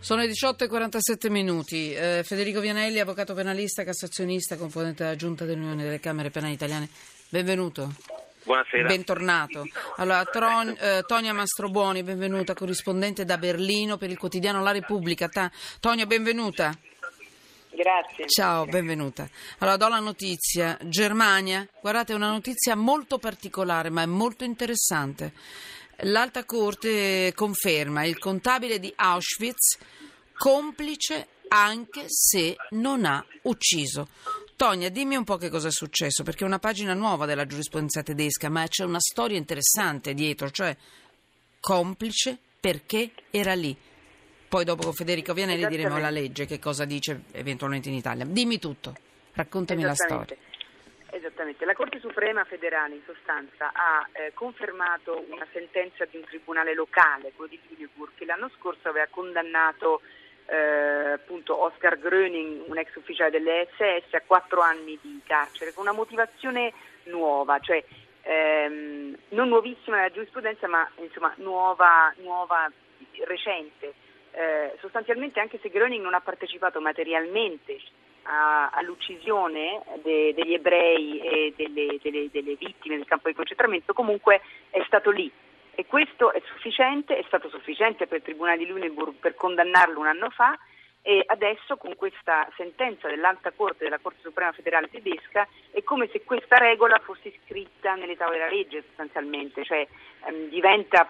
Sono le 18:47. Federico Vianelli, avvocato penalista, cassazionista, componente della Giunta dell'Unione delle Camere Penali Italiane. Benvenuto. Buonasera. Bentornato. Allora, Tonia Mastrobuoni, benvenuta, corrispondente da Berlino per il quotidiano La Repubblica. Tonia, benvenuta. Grazie. Ciao, benvenuta. Allora, do la notizia. Germania, guardate, è una notizia molto particolare, ma è molto interessante. L'Alta Corte conferma il contabile di Auschwitz complice anche se non ha ucciso. Tonia, dimmi un po' che cosa è successo, perché è una pagina nuova della giurisprudenza tedesca, ma c'è una storia interessante dietro, cioè complice perché era lì. Poi dopo con Federico Vianelli diremo la legge, che cosa dice eventualmente in Italia. Dimmi tutto, raccontami la storia. Esattamente, la Corte Suprema federale in sostanza ha confermato una sentenza di un tribunale locale, quello di Siegburg, che l'anno scorso aveva condannato appunto Oscar Gröning, un ex ufficiale delle SS, a 4 anni di carcere, con una motivazione nuova, cioè non nuovissima nella giurisprudenza, ma insomma nuova recente. Sostanzialmente, anche se Gröning non ha partecipato materialmente all'uccisione degli ebrei e delle vittime del campo di concentramento, comunque è stato lì, e questo è stato sufficiente per il tribunale di Lüneburg per condannarlo un anno fa, e adesso con questa sentenza dell'Alta Corte, della Corte Suprema Federale tedesca, è come se questa regola fosse scritta nelle tavole della legge sostanzialmente, cioè diventa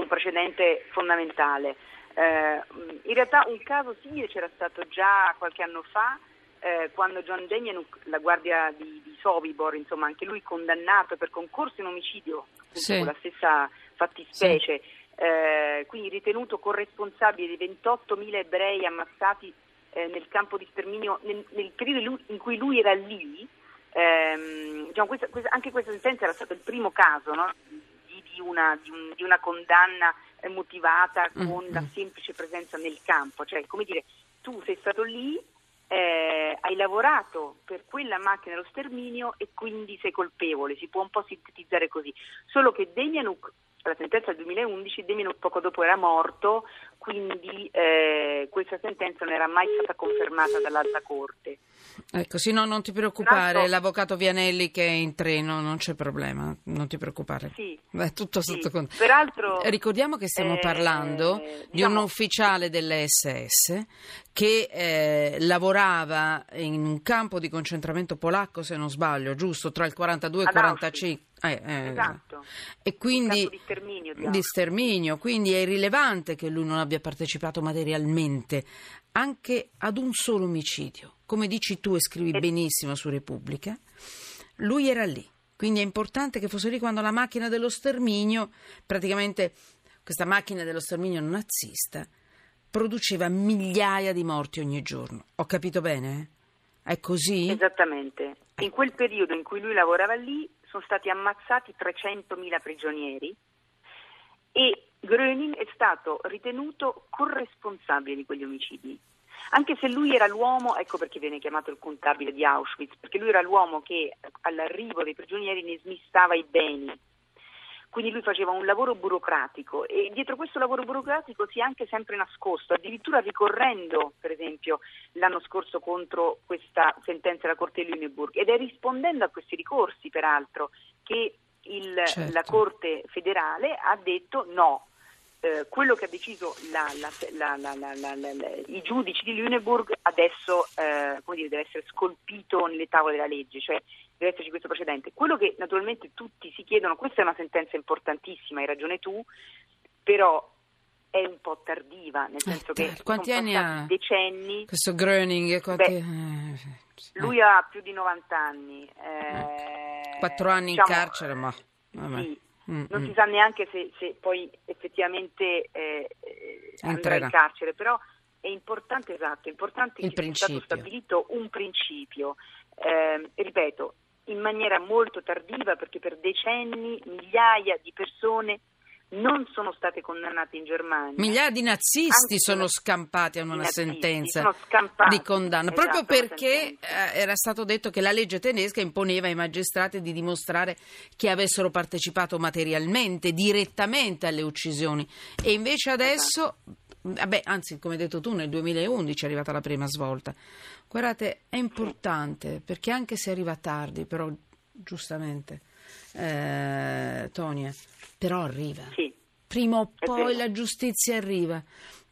un precedente fondamentale. In realtà un caso simile c'era stato già qualche anno fa, quando John Demjanjuk, la guardia di Sobibor, insomma anche lui condannato per concorso in omicidio, sì, con la stessa fattispecie, sì, quindi ritenuto corresponsabile di 28.000 ebrei ammassati nel campo di sterminio nel periodo in cui lui era lì. Diciamo, anche questa sentenza era stato il primo caso, no? Di una condanna motivata con la semplice presenza nel campo, cioè come dire, tu sei stato lì, hai lavorato per quella macchina dello sterminio e quindi sei colpevole, si può un po' sintetizzare così, solo che Demjanjuk, la sentenza del 2011, Demjanjuk poco dopo era morto, quindi questa sentenza non era mai stata confermata dall'Alta Corte. Ecco, sì, no, non ti preoccupare, no, l'avvocato Vianelli che è in treno, non c'è problema, non ti preoccupare. Sì. Beh, tutto sì, sotto controllo. Peraltro ricordiamo che stiamo parlando di un ufficiale delle SS che lavorava in un campo di concentramento polacco, se non sbaglio, giusto, tra il 42 e il 45. Esatto. E quindi di sterminio, quindi è irrilevante che lui non abbia partecipato materialmente anche ad un solo omicidio, come dici tu e scrivi benissimo su Repubblica. Lui era lì, quindi è importante che fosse lì quando la macchina dello sterminio, praticamente questa macchina dello sterminio nazista, produceva migliaia di morti ogni giorno. Ho capito bene? È così? Esattamente. In quel periodo in cui lui lavorava lì sono stati ammazzati 300.000 prigionieri e Gröning è stato ritenuto corresponsabile di quegli omicidi. Anche se lui era l'uomo, ecco perché viene chiamato il contabile di Auschwitz, perché lui era l'uomo che all'arrivo dei prigionieri ne smistava i beni. Quindi lui faceva un lavoro burocratico e dietro questo lavoro burocratico si è anche sempre nascosto, addirittura ricorrendo, per esempio, l'anno scorso contro questa sentenza della Corte di Lüneburg, ed è rispondendo a questi ricorsi, peraltro, che la Corte federale ha detto no. Quello che ha deciso i giudici di Lüneburg adesso deve essere scolpito nelle tavole della legge, cioè deve esserci questo precedente. Quello che naturalmente tutti si chiedono, questa è una sentenza importantissima, hai ragione tu, però è un po' tardiva, nel senso che quanti anni ha decenni questo Gröning? Lui ha più di 90 anni, 4 anni in carcere, ma vabbè. Sì. Non si sa neanche se poi effettivamente andrà in carcere, però è importante, che sia stato stabilito un principio, ripeto, in maniera molto tardiva, perché per decenni migliaia di persone non sono state condannate in Germania. Migliaia di nazisti sono scampati a una sentenza di condanna, proprio perché era stato detto che la legge tedesca imponeva ai magistrati di dimostrare che avessero partecipato materialmente, direttamente alle uccisioni, e invece adesso Vabbè, anzi, come hai detto tu, nel 2011 è arrivata la prima svolta. Guardate, è importante, perché anche se arriva tardi, però giustamente, Tonia, però arriva. Sì. Prima o poi la giustizia arriva.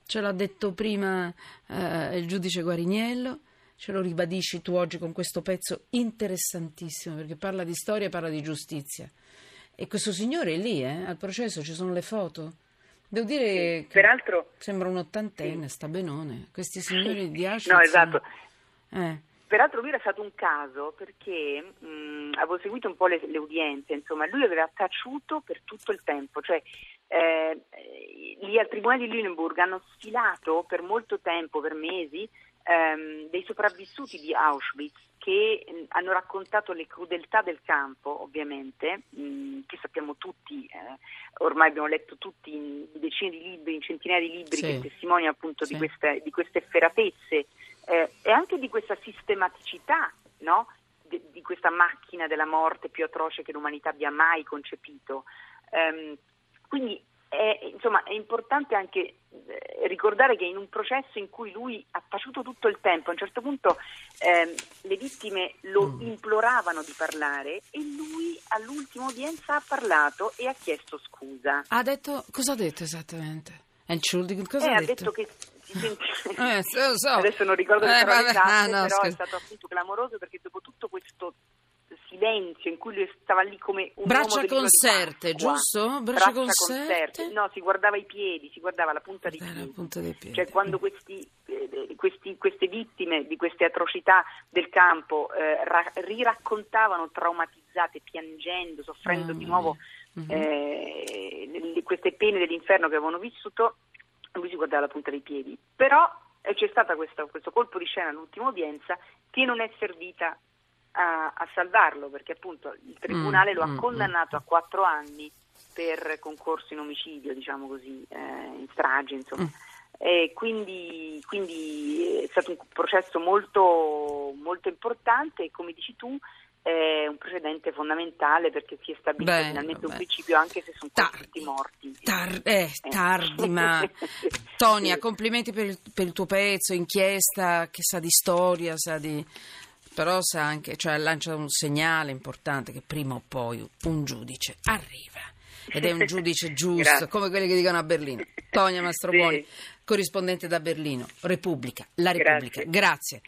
Ce l'ha detto prima il giudice Guariniello, ce lo ribadisci tu oggi con questo pezzo interessantissimo, perché parla di storia e parla di giustizia. E questo signore è lì, al processo, ci sono le foto. Devo dire, sì, peraltro, che sembra un ottantenne, sì, sta benone. Questi signori di Auschwitz... No, esatto. Peraltro lui era stato un caso, perché avevo seguito un po' le udienze, insomma, lui aveva taciuto per tutto il tempo, cioè lì al tribunale di Lüneburg hanno sfilato per molto tempo, per mesi, dei sopravvissuti di Auschwitz che hanno raccontato le crudeltà del campo, ovviamente, che sappiamo tutti, ormai abbiamo letto tutti in decine di libri, in centinaia di libri, sì, che testimoniano appunto, sì, di queste efferatezze e anche di questa sistematicità, no? di questa macchina della morte più atroce che l'umanità abbia mai concepito. Quindi è importante anche ricordare che in un processo in cui lui ha taciuto tutto il tempo, a un certo punto le vittime lo imploravano di parlare e lui all'ultima udienza ha parlato e ha chiesto scusa. Ha detto, cosa ha detto esattamente? Cosa ha detto? Ha detto che si sentiva, adesso non ricordo le parole esatte, però scusa. È stato appunto clamoroso, perché dopo tutto questo silenzio in cui lui stava lì come un braccia conserte, giusto? Braccia conserte. No, si guardava i piedi, si guardava la punta dei piedi. Cioè quando queste vittime di queste atrocità del campo riraccontavano traumatizzate, piangendo, soffrendo di nuovo queste pene dell'inferno che avevano vissuto, lui si guardava la punta dei piedi. Però c'è stato questo colpo di scena all'ultima udienza che non è servita a salvarlo, perché appunto il tribunale lo ha condannato a 4 anni per concorso in omicidio, diciamo così, in strage, insomma. E quindi è stato un processo molto, molto importante e, come dici tu, è un precedente fondamentale, perché si è stabilito finalmente un principio, anche se sono tutti morti. Tardi, ma Tonia, complimenti per il tuo pezzo, inchiesta che sa di storia, sa di... però sa anche, cioè lancia un segnale importante, che prima o poi un giudice arriva, ed è un giudice giusto, come quelli che dicono a Berlino. Tonia Mastrobuoni, sì, corrispondente da Berlino, La Repubblica, grazie.